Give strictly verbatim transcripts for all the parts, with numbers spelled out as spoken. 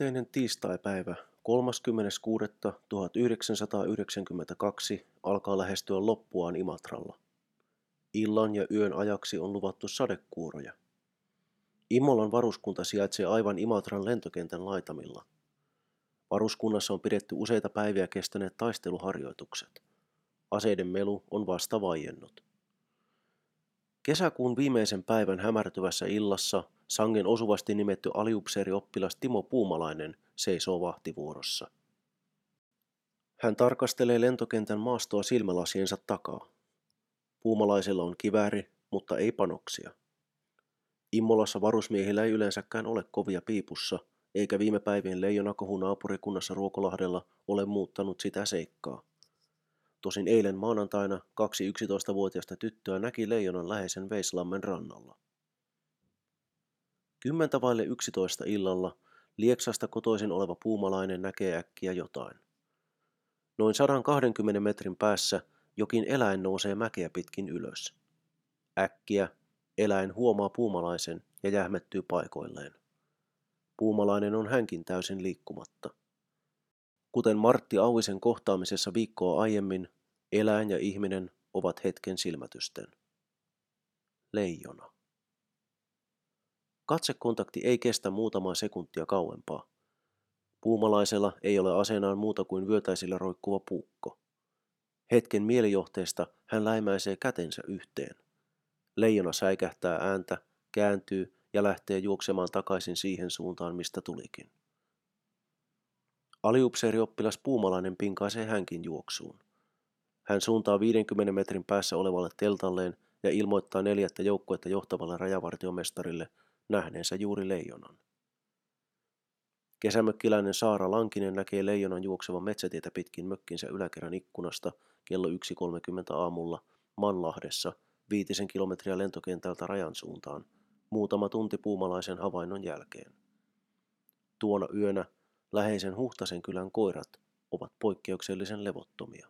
myönteinen tiistaipäivä kolmaskymmenes kuudetta tuhatyhdeksänsataayhdeksänkymmentäkaksi alkaa lähestyä loppuaan Imatralla. Illan ja yön ajaksi on luvattu sadekuuroja. Immolan varuskunta sijaitsee aivan Imatran lentokentän laitamilla. Varuskunnassa on pidetty useita päiviä kestäneet taisteluharjoitukset. Aseiden melu on vasta vaiennut. Kesäkuun viimeisen päivän hämärtyvässä illassa sangen osuvasti nimetty aliupseerioppilas Timo Puumalainen seisoo vahtivuorossa. Hän tarkastelee lentokentän maastoa silmälasiensa takaa. Puumalaisella on kivääri, mutta ei panoksia. Immolassa varusmiehillä ei yleensäkään ole kovia piipussa, eikä viime päivien leijonakohu naapurikunnassa Ruokolahdella ole muuttanut sitä seikkaa. Tosin eilen maanantaina kaksi yksitoistavuotiaista tyttöä näki leijonan läheisen Weislammen rannalla. Kymmentä vaille yksitoista illalla Lieksasta kotoisin oleva Puumalainen näkee äkkiä jotain. Noin satankahdenkymmenen metrin päässä jokin eläin nousee mäkeä pitkin ylös. Äkkiä eläin huomaa Puumalaisen ja jähmettyy paikoilleen. Puumalainen on hänkin täysin liikkumatta. Kuten Martti Auvisen kohtaamisessa viikkoa aiemmin, eläin ja ihminen ovat hetken silmätysten. Leijona. Katsekontakti ei kestä muutamaa sekuntia kauempaa. Puumalaisella ei ole aseenaan muuta kuin vyötäisillä roikkuva puukko. Hetken mielijohteesta hän läimäisee kätensä yhteen. Leijona säikähtää ääntä, kääntyy ja lähtee juoksemaan takaisin siihen suuntaan, mistä tulikin. Aliupseerioppilas Puumalainen pinkaisee hänkin juoksuun. Hän suuntaa viidenkymmenen metrin päässä olevalle teltalleen ja ilmoittaa neljättä joukkuetta johtavalle rajavartiomestarille nähneensä juuri leijonan. Kesämökkiläinen Saara Lankinen näkee leijonan juoksevan metsätietä pitkin mökkinsä yläkerran ikkunasta kello yksi kolmekymmentä aamulla Mannlahdessa viitisen kilometriä lentokentältä rajan suuntaan, muutama tunti Puumalaisen havainnon jälkeen. Tuona yönä läheisen Huhtasenkylän koirat ovat poikkeuksellisen levottomia.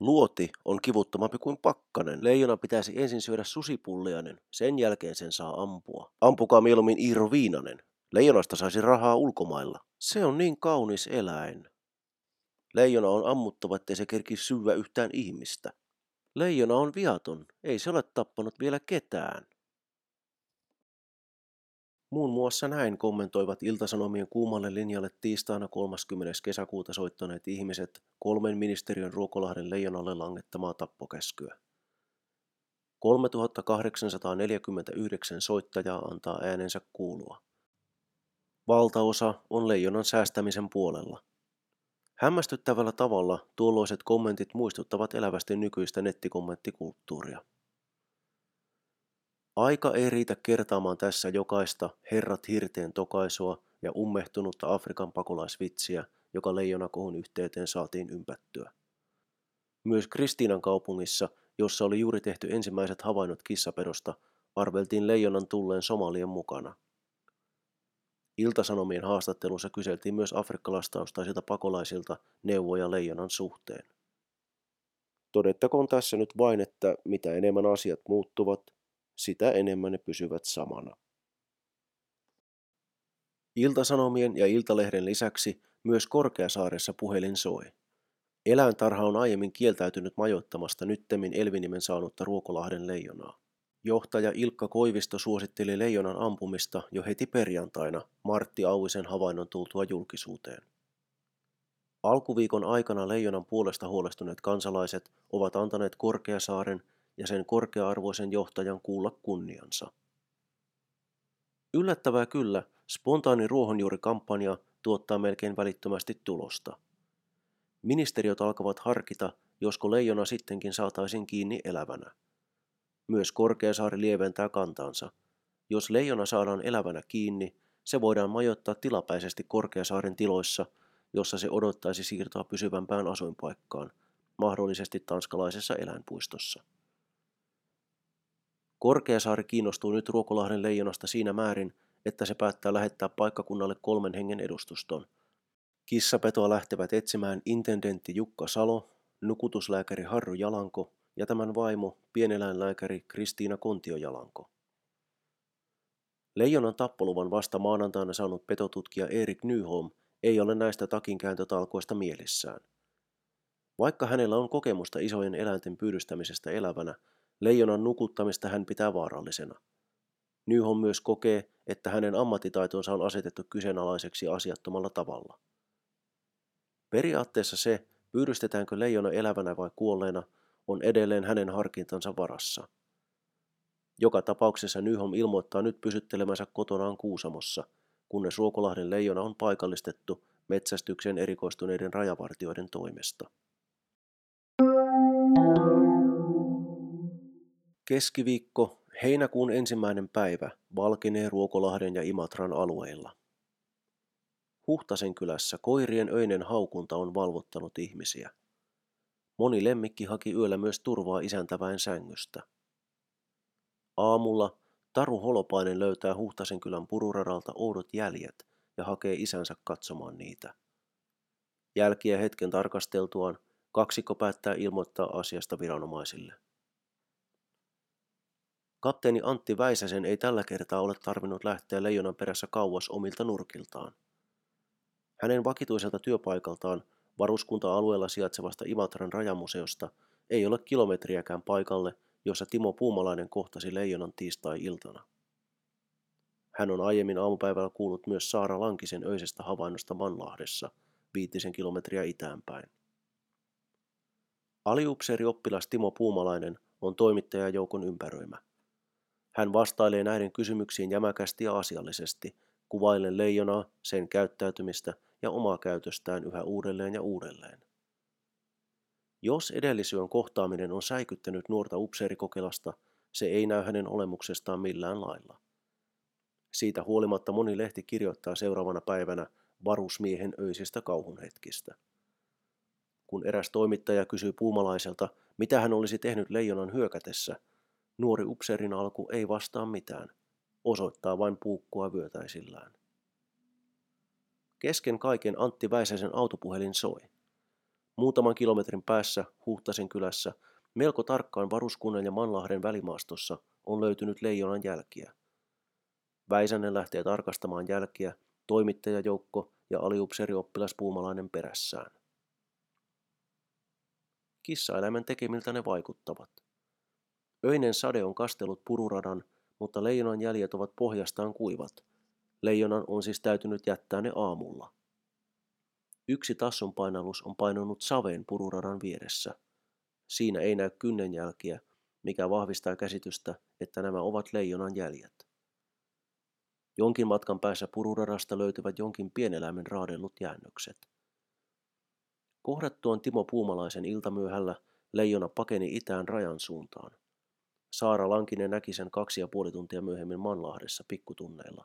Luoti on kivuttomampi kuin pakkanen. Leijona pitäisi ensin syödä susipulliainen, sen jälkeen sen saa ampua. Ampukaa mieluummin Iiro Viinanen. Leijonasta saisi rahaa ulkomailla. Se on niin kaunis eläin. Leijona on ammuttava, ettei se kerki syvä yhtään ihmistä. Leijona on viaton, ei se ole tappanut vielä ketään. Muun muassa näin kommentoivat Ilta-Sanomien kuumalle linjalle tiistaina kolmaskymmenes kesäkuuta soittaneet ihmiset kolmen ministeriön Ruokolahden leijonalle langettamaa tappokäskyä. kolmetuhattakahdeksansataaneljäkymmentäyhdeksän soittajaa antaa äänensä kuulua. Valtaosa on leijonan säästämisen puolella. Hämmästyttävällä tavalla tuolloiset kommentit muistuttavat elävästi nykyistä nettikommenttikulttuuria. Aika ei riitä kertaamaan tässä jokaista herrat hirteen tokaisua ja ummehtunutta Afrikan pakolaisvitsiä, joka leijonakohun yhteyteen saatiin ympättyä. Myös Kristiinankaupungissa, jossa oli juuri tehty ensimmäiset havainnot kissapedosta, arveltiin leijonan tulleen somalien mukana. Ilta-Sanomien haastattelussa kyseltiin myös afrikkalaistaustaisilta pakolaisilta neuvoja leijonan suhteen. Todettakoon tässä nyt vain, että mitä enemmän asiat muuttuvat, sitä enemmän ne pysyvät samana. Ilta-Sanomien ja Iltalehden lisäksi myös Korkeasaaressa puhelin soi. Eläintarha on aiemmin kieltäytynyt majoittamasta nyttemmin Elvinimen saanutta Ruokolahden leijonaa. Johtaja Ilkka Koivisto suositteli leijonan ampumista jo heti perjantaina Martti Auvisen havainnon tultua julkisuuteen. Alkuviikon aikana leijonan puolesta huolestuneet kansalaiset ovat antaneet Korkeasaaren ja sen korkea-arvoisen johtajan kuulla kunniansa. Yllättävää kyllä, spontaani ruohonjuurikampanja tuottaa melkein välittömästi tulosta. Ministeriöt alkavat harkita, josko leijona sittenkin saataisiin kiinni elävänä. Myös Korkeasaari lieventää kantaansa. Jos leijona saadaan elävänä kiinni, se voidaan majoittaa tilapäisesti Korkeasaaren tiloissa, jossa se odottaisi siirtoa pysyvämpään asuinpaikkaan, mahdollisesti tanskalaisessa eläinpuistossa. Korkeasaari kiinnostuu nyt Ruokolahden leijonasta siinä määrin, että se päättää lähettää paikkakunnalle kolmen hengen edustuston. Kissapetoa lähtevät etsimään intendentti Jukka Salo, nukutuslääkäri Harry Jalanko ja tämän vaimo pieneläinlääkäri Kristiina Kontio-Jalanko. Leijonan tappoluvan vasta maanantaina saanut petotutkija Erik Nyholm ei ole näistä takinkääntötalkoista mielissään. Vaikka hänellä on kokemusta isojen eläinten pyydystämisestä elävänä, leijonan nukuttamista hän pitää vaarallisena. Nyholm myös kokee, että hänen ammattitaitonsa on asetettu kyseenalaiseksi asiattomalla tavalla. Periaatteessa se, pyydystetäänkö leijona elävänä vai kuolleena, on edelleen hänen harkintansa varassa. Joka tapauksessa Nyholm ilmoittaa nyt pysyttelemänsä kotonaan Kuusamossa, kunnes Ruokolahden leijona on paikallistettu metsästykseen erikoistuneiden rajavartijoiden toimesta. Keskiviikko, heinäkuun ensimmäinen päivä, valkenee Ruokolahden ja Imatran alueilla. Huhtasenkylässä koirien öinen haukunta on valvottanut ihmisiä. Moni lemmikki haki yöllä myös turvaa isäntäväen sängystä. Aamulla Taru Holopainen löytää Huhtasenkylän pururadalta oudot jäljet ja hakee isänsä katsomaan niitä. Jälkiä hetken tarkasteltuaan kaksikko päättää ilmoittaa asiasta viranomaisille. Kapteeni Antti Väisäsen ei tällä kertaa ole tarvinnut lähteä leijonan perässä kauas omilta nurkiltaan. Hänen vakituiselta työpaikaltaan varuskunta-alueella sijaitsevasta Imatran rajamuseosta ei ole kilometriäkään paikalle, jossa Timo Puumalainen kohtasi leijonan tiistai-iltana. Hän on aiemmin aamupäivällä kuullut myös Saara Lankisen öisestä havainnosta Mannlahdessa, viitisen kilometriä itäänpäin. Aliupseerioppilas Timo Puumalainen on toimittajajoukon ympäröimä. Hän vastailee näiden kysymyksiin jämäkästi ja asiallisesti, kuvaillen leijonaa, sen käyttäytymistä ja omaa käytöstään yhä uudelleen ja uudelleen. Jos edellisyön kohtaaminen on säikyttänyt nuorta upseerikokelasta, se ei näy hänen olemuksestaan millään lailla. Siitä huolimatta moni lehti kirjoittaa seuraavana päivänä varusmiehen öisistä kauhunhetkistä. Kun eräs toimittaja kysyi Puumalaiselta, mitä hän olisi tehnyt leijonan hyökätessä, nuori upseerin alku ei vastaa mitään, osoittaa vain puukkua vyötäisillään. Kesken kaiken Antti Väisäsen autopuhelin soi. Muutaman kilometrin päässä Huhtasenkylässä, melko tarkkaan varuskunnan ja Mannlahden välimaastossa, on löytynyt leijonan jälkiä. Väisänen lähtee tarkastamaan jälkiä, toimittajajoukko ja aliupseerioppilas Puumalainen perässään. Kissaeläimen tekemiltä ne vaikuttavat. Öinen sade on kastellut pururadan, mutta leijonan jäljet ovat pohjastaan kuivat. Leijonan on siis täytynyt jättää ne aamulla. Yksi tassun painallus on painonut saveen pururadan vieressä. Siinä ei näy kynnenjälkiä, mikä vahvistaa käsitystä, että nämä ovat leijonan jäljet. Jonkin matkan päässä pururadasta löytyvät jonkin pieneläimen raadellut jäännökset. Kohdattuaan Timo Puumalaisen iltamyöhällä leijona pakeni itään rajan suuntaan. Saara Lankinen näki sen kaksi ja puoli tuntia myöhemmin Mannlahdessa pikkutunneilla.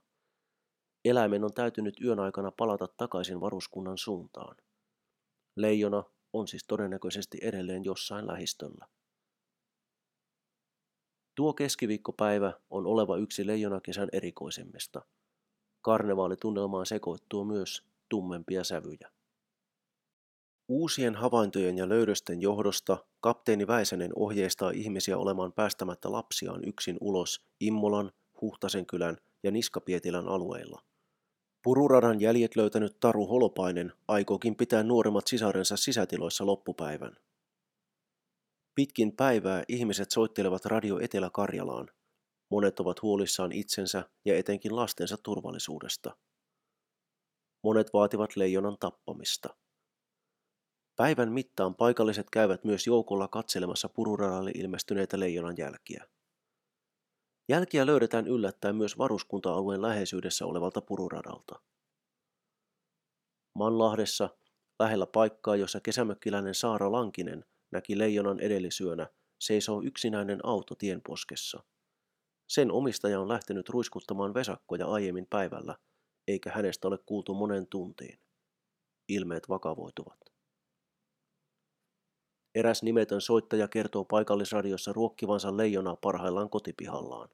Eläimen on täytynyt yön aikana palata takaisin varuskunnan suuntaan. Leijona on siis todennäköisesti edelleen jossain lähistöllä. Tuo keskiviikkopäivä on oleva yksi leijonakesän erikoisemmista. Karnevaalitunnelmaan sekoittuu myös tummempia sävyjä. Uusien havaintojen ja löydösten johdosta kapteeni Väisänen ohjeistaa ihmisiä olemaan päästämättä lapsiaan yksin ulos Immolan, Huhtasenkylän ja Niskapietilän alueilla. Pururadan jäljet löytänyt Taru Holopainen aikookin pitää nuoremmat sisarensa sisätiloissa loppupäivän. Pitkin päivää ihmiset soittelevat radio Etelä-Karjalaan. Monet ovat huolissaan itsensä ja etenkin lastensa turvallisuudesta. Monet vaativat leijonan tappamista. Päivän mittaan paikalliset käyvät myös joukolla katselemassa pururadalle ilmestyneitä leijonan jälkiä. Jälkiä löydetään yllättäen myös varuskunta-alueen läheisyydessä olevalta pururadalta. Mannlahdessa, lähellä paikkaa, jossa kesämökkiläinen Saara Lankinen näki leijonan edellisyönä, seisoo yksinäinen auto tienposkessa. Sen omistaja on lähtenyt ruiskuttamaan vesakkoja aiemmin päivällä, eikä hänestä ole kuultu monen tuntiin. Ilmeet vakavoituvat. Eräs nimetön soittaja kertoo paikallisradiossa ruokkivansa leijonaa parhaillaan kotipihallaan.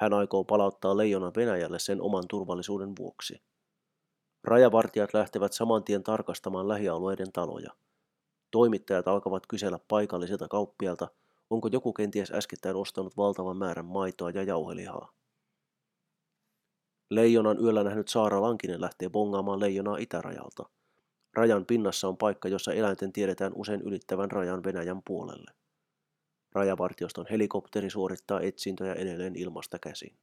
Hän aikoo palauttaa leijonan Venäjälle sen oman turvallisuuden vuoksi. Rajavartijat lähtevät saman tien tarkastamaan lähialueiden taloja. Toimittajat alkavat kysellä paikallisilta kauppialta, onko joku kenties äskettäin ostanut valtavan määrän maitoa ja jauhelihaa. Leijonan yöllä nähnyt Saara Lankinen lähtee bongaamaan leijonaa itärajalta. Rajan pinnassa on paikka, jossa eläinten tiedetään usein ylittävän rajan Venäjän puolelle. Rajavartioston helikopteri suorittaa etsintöjä edelleen ilmasta käsin.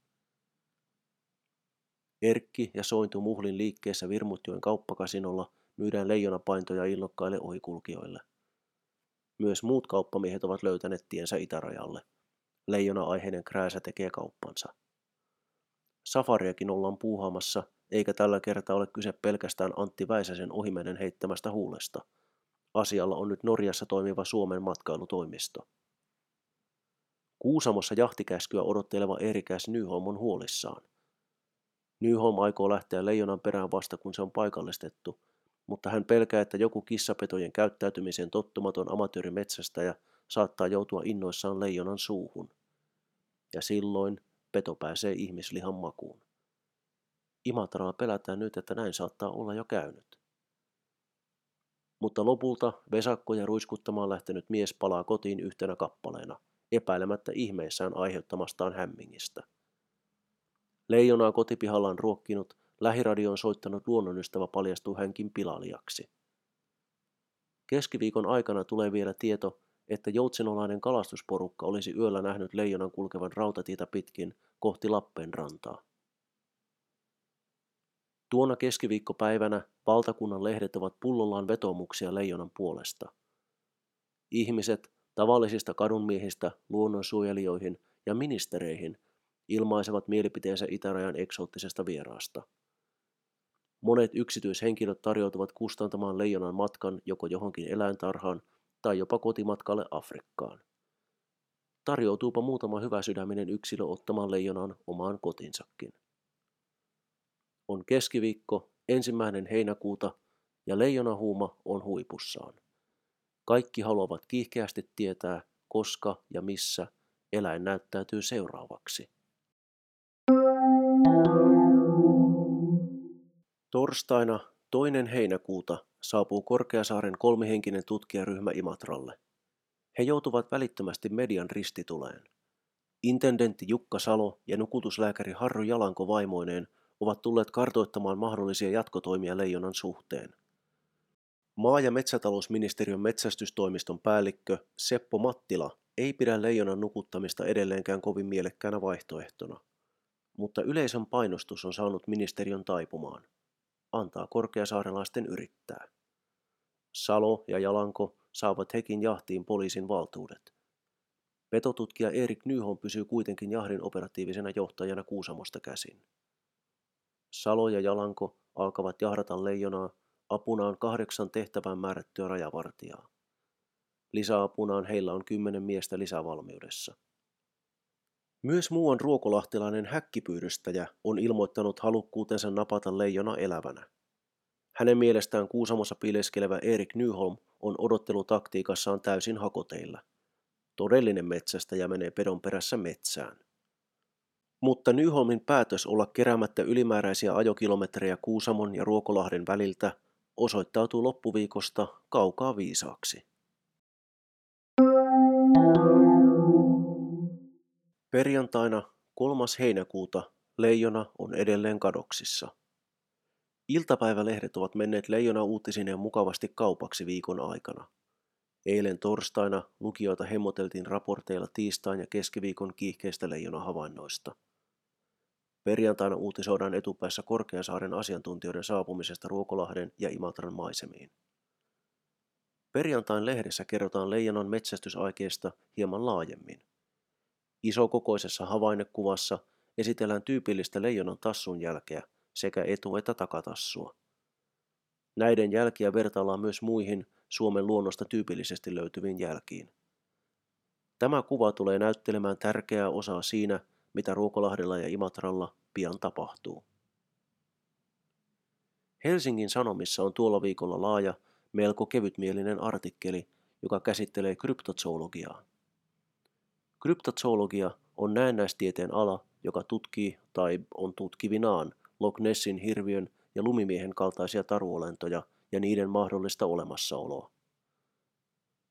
Erkki ja Sointu Muhlin liikkeessä Virmutjoen kauppakasinolla myydään leijonapaintoja illokkaille ohikulkijoille. Myös muut kauppamiehet ovat löytäneet tiensä itärajalle. Leijona-aiheinen krääsä tekee kauppansa. Safariakin ollaan puuhaamassa, eikä tällä kertaa ole kyse pelkästään Antti Väisäsen ohimennen heittämästä huulesta. Asialla on nyt Norjassa toimiva Suomen matkailutoimisto. Kuusamossa jahtikäskyä odotteleva erikäs Nyholm on huolissaan. Nyholm aikoo lähteä leijonan perään vasta, kun se on paikallistettu, mutta hän pelkää, että joku kissapetojen käyttäytymiseen tottumaton amatöörimetsästäjä saattaa joutua innoissaan leijonan suuhun. Ja silloin peto pääsee ihmislihan makuun. Imatralla pelätään nyt, että näin saattaa olla jo käynyt. Mutta lopulta vesakkoja ruiskuttamaan lähtenyt mies palaa kotiin yhtenä kappaleena, epäilemättä ihmeissään aiheuttamastaan hämmingistä. Leijonaa kotipihallaan ruokkinut, lähiradioon soittanut luonnonystävä paljastuu hänkin pilailijaksi. Keskiviikon aikana tulee vielä tieto, että joutsenolainen kalastusporukka olisi yöllä nähnyt leijonan kulkevan rautatietä pitkin kohti Lappeenrantaa. Tuona keskiviikkopäivänä valtakunnan lehdet ovat pullollaan vetoomuksia leijonan puolesta. Ihmiset tavallisista kadunmiehistä luonnonsuojelijoihin ja ministereihin ilmaisevat mielipiteensä itärajan eksoottisesta vieraasta. Monet yksityishenkilöt tarjoutuvat kustantamaan leijonan matkan joko johonkin eläintarhaan tai jopa kotimatkalle Afrikkaan. Tarjoutuupa muutama hyväsydäminen yksilö ottamaan leijonan omaan kotinsakin. On keskiviikko, ensimmäinen heinäkuuta, ja leijonahuuma on huipussaan. Kaikki haluavat kiihkeästi tietää, koska ja missä eläin näyttäytyy seuraavaksi. Torstaina toinen heinäkuuta saapuu Korkeasaaren kolmihenkinen tutkijaryhmä Imatralle. He joutuvat välittömästi median ristituleen. Intendentti Jukka Salo ja nukutuslääkäri Harry Jalanko vaimoineen ovat tulleet kartoittamaan mahdollisia jatkotoimia leijonan suhteen. Maa- ja metsätalousministeriön metsästystoimiston päällikkö Seppo Mattila ei pidä leijonan nukuttamista edelleenkään kovin mielekkäänä vaihtoehtona, mutta yleisön painostus on saanut ministeriön taipumaan. Antaa korkeasaarelaisten yrittää. Salo ja Jalanko saavat hekin jahtiin poliisin valtuudet. Petotutkija Erik Nyholm pysyy kuitenkin jahdin operatiivisena johtajana Kuusamosta käsin. Salo ja Jalanko alkavat jahdata leijonaa apunaan kahdeksan tehtävään määrättyä rajavartijaa. Lisäapunaan heillä on kymmenen miestä lisävalmiudessa. Myös muuan ruokolahtelainen häkkipyydystäjä on ilmoittanut halukkuutensa napata leijona elävänä. Hänen mielestään Kuusamossa piileskelevä Erik Nyholm on odottelutaktiikassaan täysin hakoteilla. Todellinen metsästäjä menee pedon perässä metsään. Mutta Nyholmin päätös olla keräämättä ylimääräisiä ajokilometrejä Kuusamon ja Ruokolahden väliltä osoittautuu loppuviikosta kaukaa viisaaksi. Perjantaina kolmas heinäkuuta leijona on edelleen kadoksissa. Iltapäivälehdet ovat menneet leijona uutisineen mukavasti kaupaksi viikon aikana. Eilen torstaina lukijoita hemmoteltiin raporteilla tiistain ja keskiviikon kiihkeistä leijonahavainnoista. Perjantaina uutisoidaan etupäässä Korkeasaaren asiantuntijoiden saapumisesta Ruokolahden ja Imatran maisemiin. Perjantain lehdessä kerrotaan leijonan metsästysaikeista hieman laajemmin. Isokokoisessa havainnekuvassa esitellään tyypillistä leijonan tassun jälkeä sekä etu- että takatassua. Näiden jälkiä vertaillaan myös muihin Suomen luonnosta tyypillisesti löytyviin jälkiin. Tämä kuva tulee näyttelemään tärkeää osaa siinä, mitä Ruokolahdella ja Imatralla pian tapahtuu. Helsingin Sanomissa on tuolla viikolla laaja, melko kevytmielinen artikkeli, joka käsittelee kryptozoologiaa. Kryptozoologia on näennäistieteen ala, joka tutkii tai on tutkivinaan Loch Nessin hirviön ja lumimiehen kaltaisia taruolentoja ja niiden mahdollista olemassaoloa.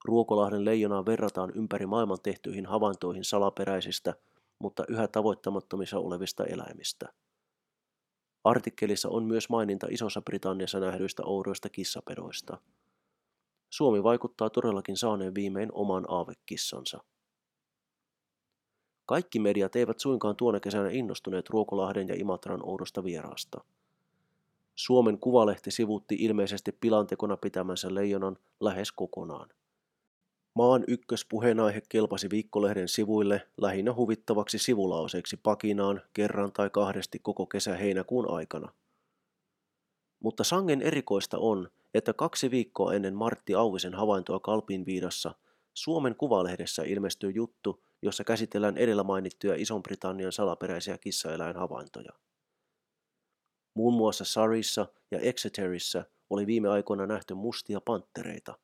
Ruokolahden leijonaan verrataan ympäri maailman tehtyihin havaintoihin salaperäisistä, mutta yhä tavoittamattomissa olevista eläimistä. Artikkelissa on myös maininta Isossa-Britanniassa nähdyistä oudoista kissapedoista. Suomi vaikuttaa todellakin saaneen viimein oman aavekissansa. Kaikki mediat eivät suinkaan tuona kesänä innostuneet Ruokolahden ja Imatran oudosta vieraasta. Suomen Kuvalehti sivuutti ilmeisesti pilantekona pitämänsä leijonan lähes kokonaan. Maan ykköspuheenaihe kelpasi viikkolehden sivuille lähinnä huvittavaksi sivulauseeksi pakinaan kerran tai kahdesti koko kesä-heinäkuun aikana. Mutta sangen erikoista on, että kaksi viikkoa ennen Martti Auvisen havaintoa Kalpinviirassa Suomen Kuvalehdessä ilmestyy juttu, jossa käsitellään edellä mainittuja Ison-Britannian salaperäisiä kissaeläinhavaintoja. Muun muassa Surreyssa ja Exeterissä oli viime aikoina nähty mustia panttereita.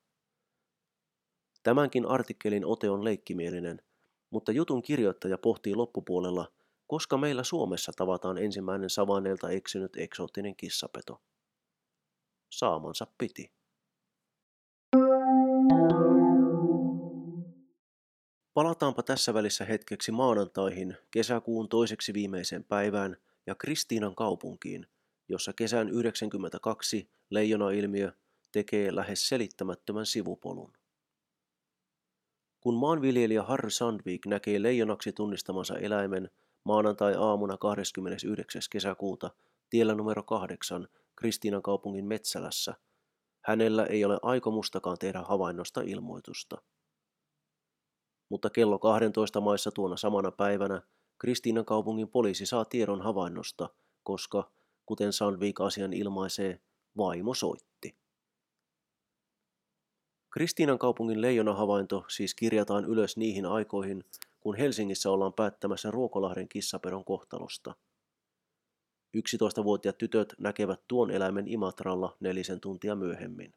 Tämänkin artikkelin ote on leikkimielinen, mutta jutun kirjoittaja pohtii loppupuolella, koska meillä Suomessa tavataan ensimmäinen savanneilta eksynyt eksoottinen kissapeto. Saamansa piti. Palataanpa tässä välissä hetkeksi maanantaihin, kesäkuun toiseksi viimeiseen päivään ja Kristiinan kaupunkiin, jossa kesän yhdeksänkymmentäkaksi leijona-ilmiö tekee lähes selittämättömän sivupolun. Kun maanviljelijä Harry Sandvik näkee leijonaksi tunnistamansa eläimen maanantai-aamuna kahdeskymmenesyhdeksäs kesäkuuta tiellä numero kahdeksan Kristiinankaupungin Metsälässä, hänellä ei ole aikomustakaan tehdä havainnosta ilmoitusta. Mutta kello kaksitoista maissa tuona samana päivänä Kristiinankaupungin poliisi saa tiedon havainnosta, koska, kuten Sandvik asian ilmaisee, vaimo soitti. Kristiinankaupungin leijonahavainto siis kirjataan ylös niihin aikoihin, kun Helsingissä ollaan päättämässä Ruokolahden kissapedon kohtalosta. yksitoistavuotiaat tytöt näkevät tuon eläimen Imatralla nelisen tuntia myöhemmin.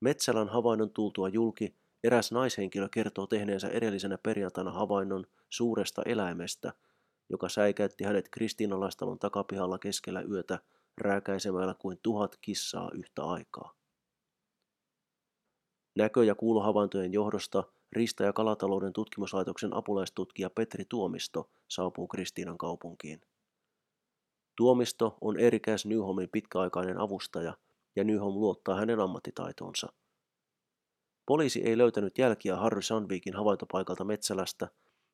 Metsälän havainnon tultua julki eräs naishenkilö kertoo tehneensä edellisenä perjantaina havainnon suuresta eläimestä, joka säikäytti hänet Kristiinalaistalon takapihalla keskellä yötä rääkäisemällä kuin tuhat kissaa yhtä aikaa. Näkö- ja kuulohavaintojen johdosta Riista- ja kalatalouden tutkimuslaitoksen apulaistutkija Petri Tuomisto saapuu Kristiinan kaupunkiin. Tuomisto on Erik Nyholmin pitkäaikainen avustaja ja Nyholm luottaa hänen ammattitaitoonsa. Poliisi ei löytänyt jälkiä Harry Sandvikin havaintopaikalta Metsälästä,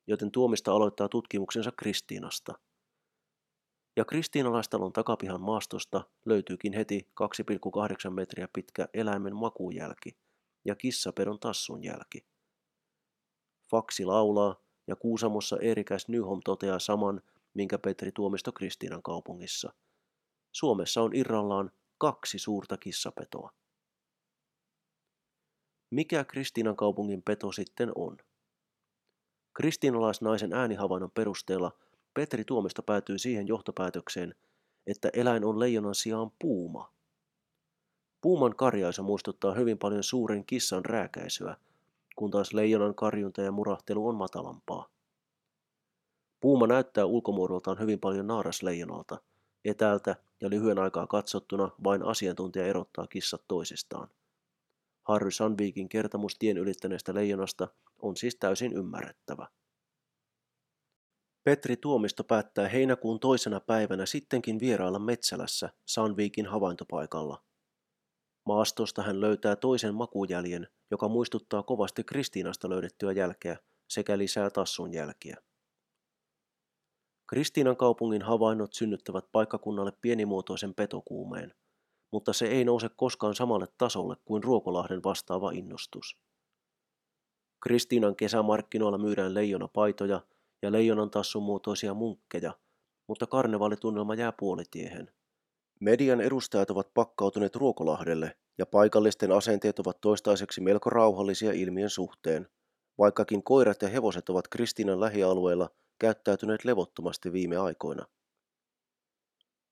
joten Tuomisto aloittaa tutkimuksensa Kristiinasta. Ja Kristiinalaistalon takapihan maastosta löytyykin heti kaksi pilkku kahdeksan metriä pitkä eläimen makujälki ja kissapedon tassun jälki. Faksi laulaa ja Kuusamossa Erik Nyholm toteaa saman, minkä Petri Tuomisto Kristiinan kaupungissa. Suomessa on irrallaan kaksi suurta kissapetoa. Mikä Kristiinan kaupungin peto sitten on? Kristiinalaisnaisen äänihavainnon perusteella Petri Tuomisto päätyy siihen johtopäätökseen, että eläin on leijonan sijaan puuma. Puuman karjaisu muistuttaa hyvin paljon suuren kissan rääkäisyä, kun taas leijonan karjunta ja murahtelu on matalampaa. Puuma näyttää ulkomuodoltaan hyvin paljon naarasleijonalta. Etäältä ja lyhyen aikaa katsottuna vain asiantuntija erottaa kissat toisistaan. Harry Sandvikin kertomus tien ylittäneestä leijonasta on siis täysin ymmärrettävä. Petri Tuomisto päättää heinäkuun toisena päivänä sittenkin vierailla Metsälässä Sandvikin havaintopaikalla. Maastosta hän löytää toisen makujäljen, joka muistuttaa kovasti Kristiinasta löydettyä jälkeä sekä lisää tassun jälkiä. Kristiinan kaupungin havainnot synnyttävät paikkakunnalle pienimuotoisen petokuumeen, mutta se ei nouse koskaan samalle tasolle kuin Ruokolahden vastaava innostus. Kristiinan kesämarkkinoilla myydään leijonapaitoja ja leijonan tassun muotoisia munkkeja, mutta karnevaalitunnelma jää puolitiehen. Median edustajat ovat pakkautuneet Ruokolahdelle ja paikallisten asenteet ovat toistaiseksi melko rauhallisia ilmiön suhteen, vaikkakin koirat ja hevoset ovat Kristiinan lähialueilla käyttäytyneet levottomasti viime aikoina.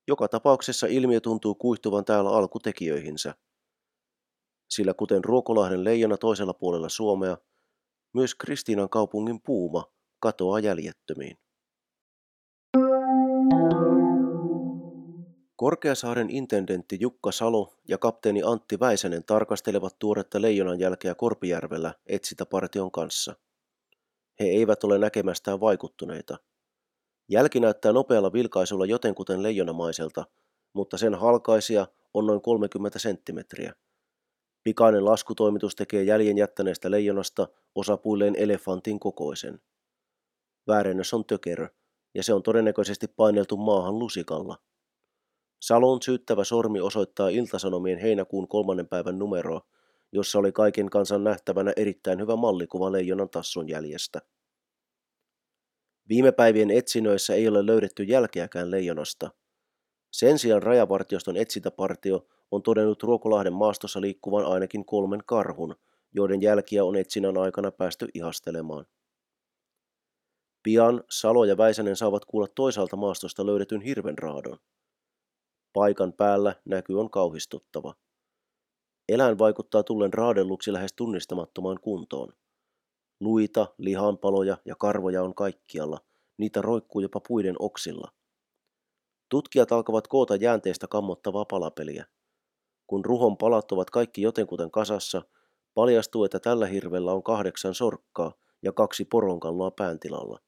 Joka tapauksessa ilmiö tuntuu kuihtuvan täällä alkutekijöihinsä, sillä kuten Ruokolahden leijona toisella puolella Suomea, myös Kristiinan kaupungin puuma katoaa jäljettömiin. Korkeasaaren intendentti Jukka Salo ja kapteeni Antti Väisänen tarkastelevat tuoretta leijonanjälkeä Korpijärvellä etsintäpartion kanssa. He eivät ole näkemästään vaikuttuneita. Jälki näyttää nopealla vilkaisulla jotenkuten leijonamaiselta, mutta sen halkaisia on noin kolmekymmentä senttimetriä. Pikainen laskutoimitus tekee jäljen jättäneestä leijonasta osapuilleen elefantin kokoisen. Väärennös on tökerö, ja se on todennäköisesti paineltu maahan lusikalla. Salon syyttävä sormi osoittaa Ilta-Sanomien heinäkuun kolmannen päivän numeroa, jossa oli kaiken kansan nähtävänä erittäin hyvä mallikuva leijonan tassun jäljestä. Viime päivien etsinöissä ei ole löydetty jälkeäkään leijonasta. Sen sijaan rajavartioston etsintäpartio on todennut Ruokolahden maastossa liikkuvan ainakin kolmen karhun, joiden jälkiä on etsinnän aikana päästy ihastelemaan. Pian Salo ja Väisänen saavat kuulla toisaalta maastosta löydetyn hirvenraadon. Paikan päällä näky on kauhistuttava. Eläin vaikuttaa tullen raadelluksi lähes tunnistamattomaan kuntoon. Luita, lihanpaloja ja karvoja on kaikkialla. Niitä roikkuu jopa puiden oksilla. Tutkijat alkavat koota jäänteistä kammottavaa palapeliä. Kun ruhon palat ovat kaikki jotenkuten kasassa, paljastuu, että tällä hirvellä on kahdeksan sorkkaa ja kaksi poronkalloa pääntilalla.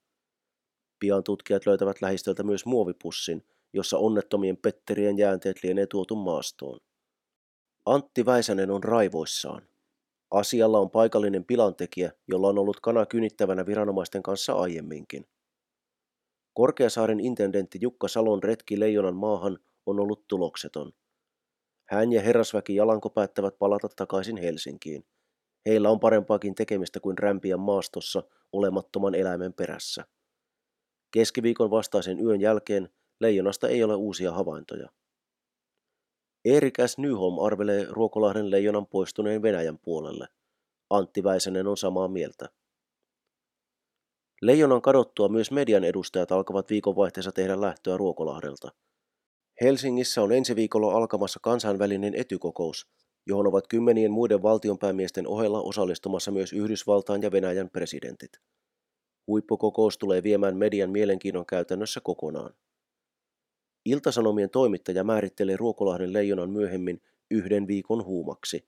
Pian tutkijat löytävät lähistöltä myös muovipussin, jossa onnettomien petterien jäänteet lienee tuotu maastoon. Antti Väisänen on raivoissaan. Asialla on paikallinen pilantekijä, jolla on ollut kana kynittävänä viranomaisten kanssa aiemminkin. Korkeasaaren intendentti Jukka Salon retki leijonan maahan on ollut tulokseton. Hän ja herrasväki Jalanko päättävät palata takaisin Helsinkiin. Heillä on parempaakin tekemistä kuin rämpiä maastossa olemattoman eläimen perässä. Keskiviikon vastaisen yön jälkeen leijonasta ei ole uusia havaintoja. Erik Nyholm arvelee Ruokolahden leijonan poistuneen Venäjän puolelle. Antti Väisänen on samaa mieltä. Leijonan kadottua myös median edustajat alkavat viikonvaihteessa tehdä lähtöä Ruokolahdelta. Helsingissä on ensi viikolla alkamassa kansainvälinen etykokous, johon ovat kymmenien muiden valtionpäämiesten ohella osallistumassa myös Yhdysvaltain ja Venäjän presidentit. Huippukokous tulee viemään median mielenkiinnon käytännössä kokonaan. Ilta-Sanomien toimittaja määritteli Ruokolahden leijonan myöhemmin yhden viikon huumaksi.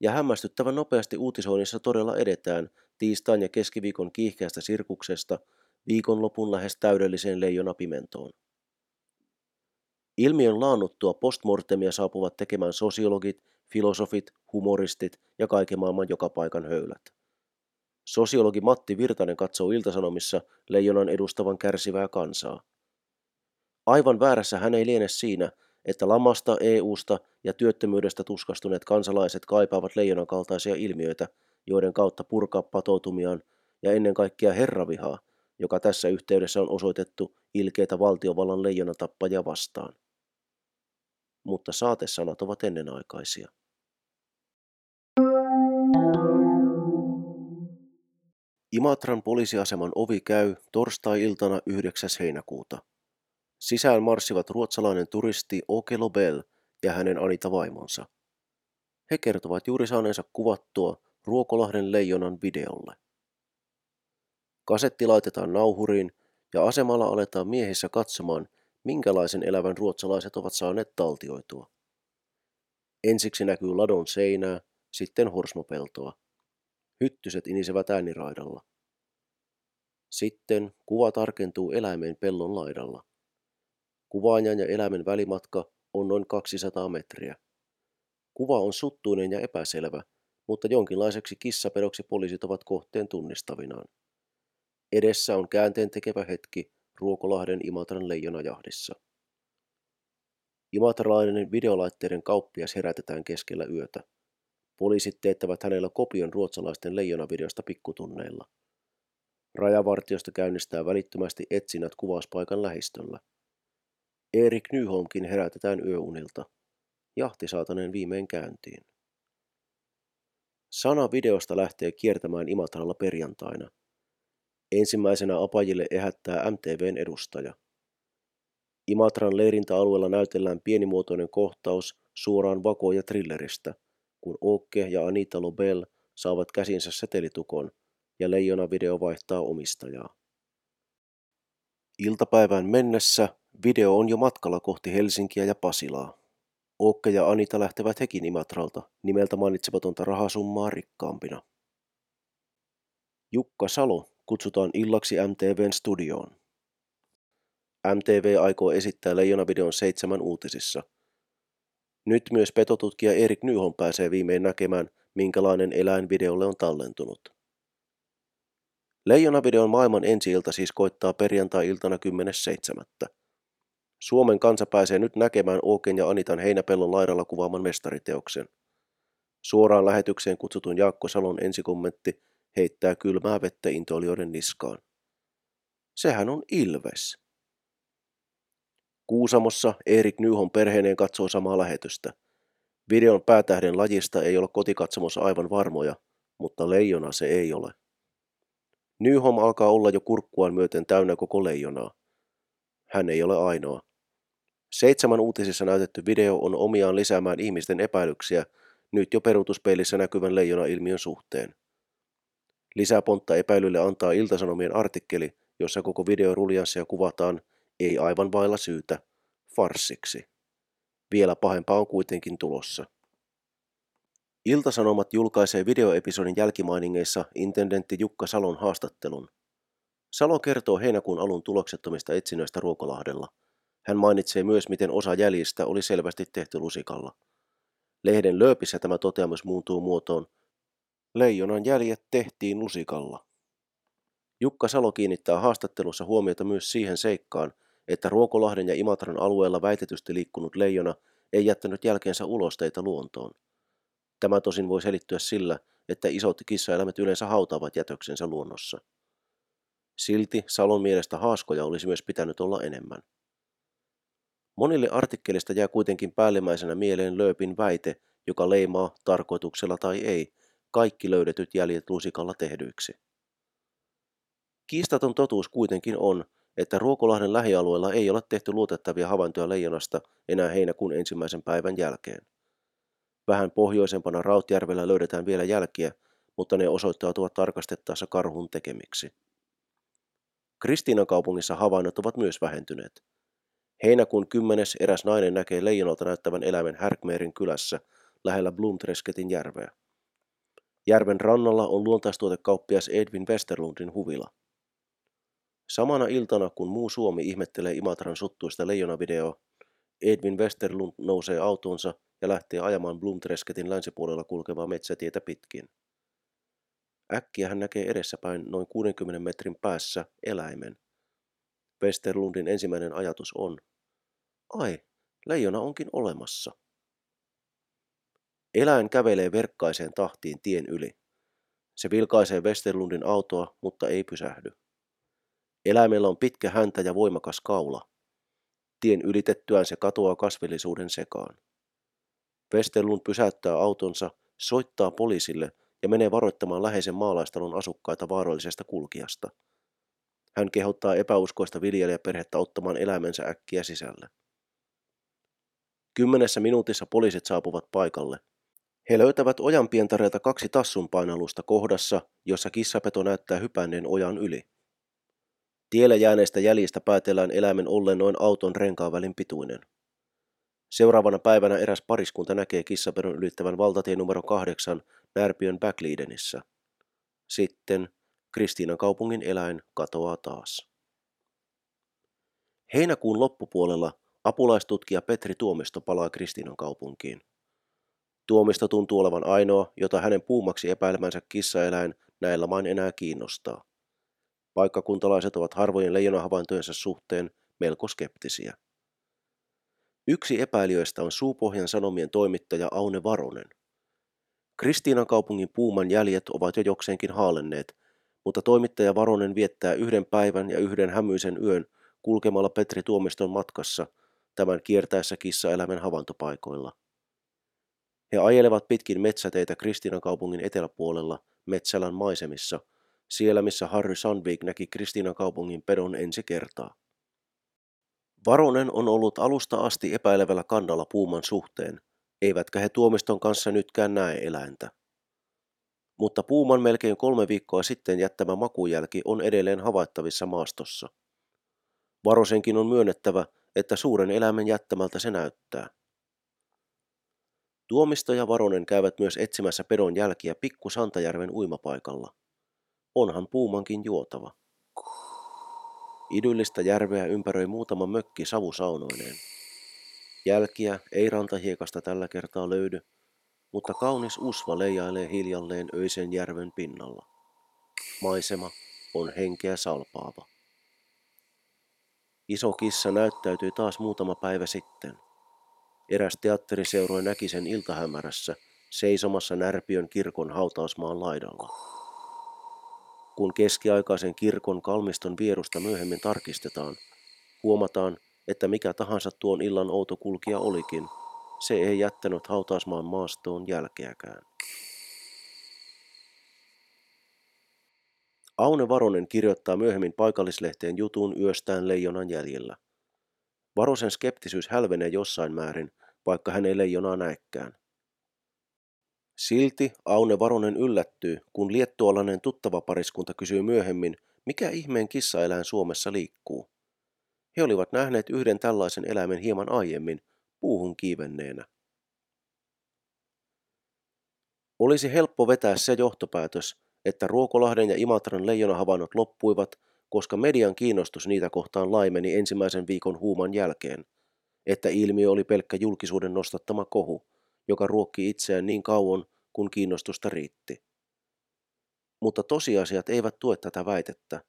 Ja hämmästyttävän nopeasti uutisoinnissa todella edetään tiistain ja keskiviikon kiihkeästä sirkuksesta viikonlopun lähes täydelliseen leijonapimentoon. Ilmiön laannuttua postmortemia saapuvat tekemään sosiologit, filosofit, humoristit ja kaiken maailman joka paikan höylät. Sosiologi Matti Virtanen katsoo Ilta-Sanomissa leijonan edustavan kärsivää kansaa. Aivan väärässä hän ei liene siinä, että lamasta, E U:sta ja työttömyydestä tuskastuneet kansalaiset kaipaavat leijonan kaltaisia ilmiöitä, joiden kautta purkaa patoutumiaan ja ennen kaikkea herravihaa, joka tässä yhteydessä on osoitettu ilkeitä valtiovallan leijonatappajia vastaan. Mutta saatesanat ovat ennenaikaisia. Imatran poliisiaseman ovi käy torstai-iltana yhdeksäs heinäkuuta. Sisään marssivat ruotsalainen turisti Anita Lobel ja hänen Anita vaimonsa. He kertovat juuri saaneensa kuvattua Ruokolahden leijonan videolle. Kasetti laitetaan nauhuriin ja asemalla aletaan miehissä katsomaan, minkälaisen elävän ruotsalaiset ovat saaneet taltioitua. Ensiksi näkyy ladon seinää, sitten horsmopeltoa. Hyttyset inisevät ääniraidalla. Sitten kuva tarkentuu eläimeen pellon laidalla. Kuvaajan ja eläimen välimatka on noin kaksisataa metriä. Kuva on suttuinen ja epäselvä, mutta jonkinlaiseksi kissapedoksi poliisit ovat kohteen tunnistavinaan. Edessä on käänteentekevä hetki Ruokolahden Imatran leijonajahdissa. Imatralainen videolaitteiden kauppias herätetään keskellä yötä. Poliisit teettävät hänellä kopion ruotsalaisten leijonavideosta pikkutunneilla. Rajavartiosta käynnistää välittömästi etsinnät kuvauspaikan lähistöllä. Erik Nyholmkin herätetään yöunilta. Jahti saataneen viimein käyntiin. Sana videosta lähtee kiertämään Imatralla perjantaina. Ensimmäisenä apajille ehättää M T V:n edustaja. Imatran leirintäalueella näytellään pienimuotoinen kohtaus suoraan Vako- ja thrilleristä, kun Åke ja Anita Lobel saavat käsinsä setelitukon ja leijona video vaihtaa omistajaa. Iltapäivään mennessä Video on jo matkalla kohti Helsinkiä ja Pasilaa. Ookke ja Anita lähtevät hekin Imatralta nimeltä mainitsematonta rahasummaa rikkaampina. Jukka Salo kutsutaan illaksi M T V:n studioon. M T V aikoo esittää Leijona-videon seitsemän uutisissa. Nyt myös petotutkija Erik Nyholm pääsee viimein näkemään, minkälainen eläin videolle on tallentunut. Leijona-videon maailman ensi-ilta siis koittaa perjantai-iltana kymmenes seitsemättä Suomen kansa pääsee nyt näkemään Ooken ja Anitan heinäpellon laidalla kuvaaman mestariteoksen. Suoraan lähetykseen kutsutun Jaakko Salon ensikommentti heittää kylmää vettä intoilijoiden niskaan. Sehän on ilves. Kuusamossa Erik Nyholm perheineen katsoo samaa lähetystä. Videon päätähden lajista ei ole kotikatsomossa aivan varmoja, mutta leijona se ei ole. Nyholm alkaa olla jo kurkkuaan myöten täynnä koko leijonaa. Hän ei ole ainoa. Seitsemän uutisissa näytetty video on omiaan lisäämään ihmisten epäilyksiä nyt jo peruutuspeilissä näkyvän leijona-ilmiön suhteen. Lisäpontta epäilylle antaa Ilta-Sanomien artikkeli, jossa koko videoruljanssia kuvataan ei aivan vailla syytä farssiksi. Vielä pahempaa on kuitenkin tulossa. Ilta-Sanomat julkaisee videoepisodin jälkimainingeissa intendentti Jukka Salon haastattelun. Salo kertoo heinäkuun alun tuloksettomista etsinnöistä Ruokolahdella. Hän mainitsee myös, miten osa jäljistä oli selvästi tehty lusikalla. Lehden lööpissä tämä toteamus muuntuu muotoon: leijonan jäljet tehtiin lusikalla. Jukka Salo kiinnittää haastattelussa huomiota myös siihen seikkaan, että Ruokolahden ja Imatran alueella väitetysti liikkunut leijona ei jättänyt jälkeensä ulosteita luontoon. Tämä tosin voi selittyä sillä, että isot kissaeläimet yleensä hautaavat jätöksensä luonnossa. Silti Salon mielestä haaskoja olisi myös pitänyt olla enemmän. Monille artikkelista jää kuitenkin päällimmäisenä mieleen lööpin väite, joka leimaa, tarkoituksella tai ei, kaikki löydetyt jäljet lusikalla tehdyiksi. Kiistaton totuus kuitenkin on, että Ruokolahden lähialueella ei ole tehty luotettavia havaintoja leijonasta enää heinäkuun ensimmäisen päivän jälkeen. Vähän pohjoisempana Rautjärvellä löydetään vielä jälkiä, mutta ne osoittautuvat tarkastettaessa karhun tekemiksi. Kristiinankaupungissa havainnot ovat myös vähentyneet. Heinäkuun kymmenes eräs nainen näkee leijonalta näyttävän eläimen Härkmeerin kylässä lähellä Bluntresketin järveä. Järven rannalla on luontaistuotekauppias Edwin Westerlundin huvila. Samana iltana, kun muu Suomi ihmettelee Imatran suttuista leijonavideoa, Edwin Westerlund nousee autoonsa ja lähtee ajamaan Bluntresketin länsipuolella kulkevaa metsätietä pitkin. Äkkiä hän näkee edessäpäin noin kuudenkymmenen metrin päässä eläimen. Westerlundin ensimmäinen ajatus on: ai, leijona onkin olemassa. Eläin kävelee verkkaiseen tahtiin tien yli. Se vilkaisee Westerlundin autoa, mutta ei pysähdy. Eläimellä on pitkä häntä ja voimakas kaula. Tien ylitettyään se katoaa kasvillisuuden sekaan. Westerlund pysäyttää autonsa, soittaa poliisille ja menee varoittamaan läheisen maalaistalon asukkaita vaarallisesta kulkijasta. Hän kehottaa epäuskoista viljelijäperhettä ottamaan eläimensä äkkiä sisälle. Kymmenessä minuutissa poliisit saapuvat paikalle. He löytävät ojanpientareelta kaksi tassun painallusta kohdassa, jossa kissapeto näyttää hypänneen ojan yli. Tielle jääneistä jäljistä päätellään eläimen olleen noin auton renkaan välin pituinen. Seuraavana päivänä eräs pariskunta näkee kissapedon ylittävän valtatien numero kahdeksan Närpiön Backliidenissä. Sitten Kristiinankaupungin eläin katoaa taas. Heinäkuun loppupuolella apulaistutkija Petri Tuomisto palaa Kristiinankaupunkiin. Tuomisto tuntuu olevan ainoa, jota hänen puumaksi epäilemänsä kissaeläin näillä main enää kiinnostaa. Paikkakuntalaiset ovat harvojen leijonahavaintojensa suhteen melko skeptisiä. Yksi epäilijöistä on Suupohjan Sanomien toimittaja Aune Varonen. Kristiinankaupungin puuman jäljet ovat jo jokseenkin haalenneet, mutta toimittaja Varonen viettää yhden päivän ja yhden hämyisen yön kulkemalla Petri Tuomiston matkassa, tämän kiertäessä kissaeläimen havaintopaikoilla. He ajelevat pitkin metsäteitä Kristiinankaupungin eteläpuolella Metsälän maisemissa, siellä missä Harry Sandvik näki Kristiinankaupungin pedon ensi kertaa. Varonen on ollut alusta asti epäilevällä kannalla puuman suhteen, eivätkä he Tuomiston kanssa nytkään näe eläintä. Mutta puuman melkein kolme viikkoa sitten jättämä makujälki on edelleen havaittavissa maastossa. Varosenkin on myönnettävä, että suuren eläimen jättämältä se näyttää. Tuomisto ja Varonen käyvät myös etsimässä pedon jälkiä pikku Santajärven uimapaikalla. Onhan puumankin juotava. Idyllistä järveä ympäröi muutama mökki savusaunoineen. Jälkiä ei rantahiekasta tällä kertaa löydy, mutta kaunis usva leijailee hiljalleen öisen järven pinnalla. Maisema on henkeä salpaava. Iso kissa näyttäytyi taas muutama päivä sitten. Eräs teatteriseurue näki sen iltahämärässä seisomassa Närpiön kirkon hautausmaan laidalla. Kun keskiaikaisen kirkon kalmiston vierusta myöhemmin tarkistetaan, huomataan, että mikä tahansa tuon illan outo kulkija olikin, se ei jättänyt hautausmaan maastoon jälkeäkään. Aune Varonen kirjoittaa myöhemmin paikallislehteen jutun yöstään leijonan jäljellä. Varosen skeptisyys hälvenee jossain määrin, vaikka hän ei leijonaa näekään. Silti Aune Varonen yllättyy, kun liettualainen tuttava pariskunta kysyy myöhemmin, mikä ihmeen kissaeläin Suomessa liikkuu. He olivat nähneet yhden tällaisen eläimen hieman aiemmin, puuhun kiivenneenä. Olisi helppo vetää se johtopäätös, että Ruokolahden ja Imatran leijonahavainnot loppuivat, koska median kiinnostus niitä kohtaan laimeni ensimmäisen viikon huuman jälkeen, että ilmiö oli pelkkä julkisuuden nostattama kohu, joka ruokki itseään niin kauan, kun kiinnostusta riitti. Mutta tosiasiat eivät tue tätä väitettä,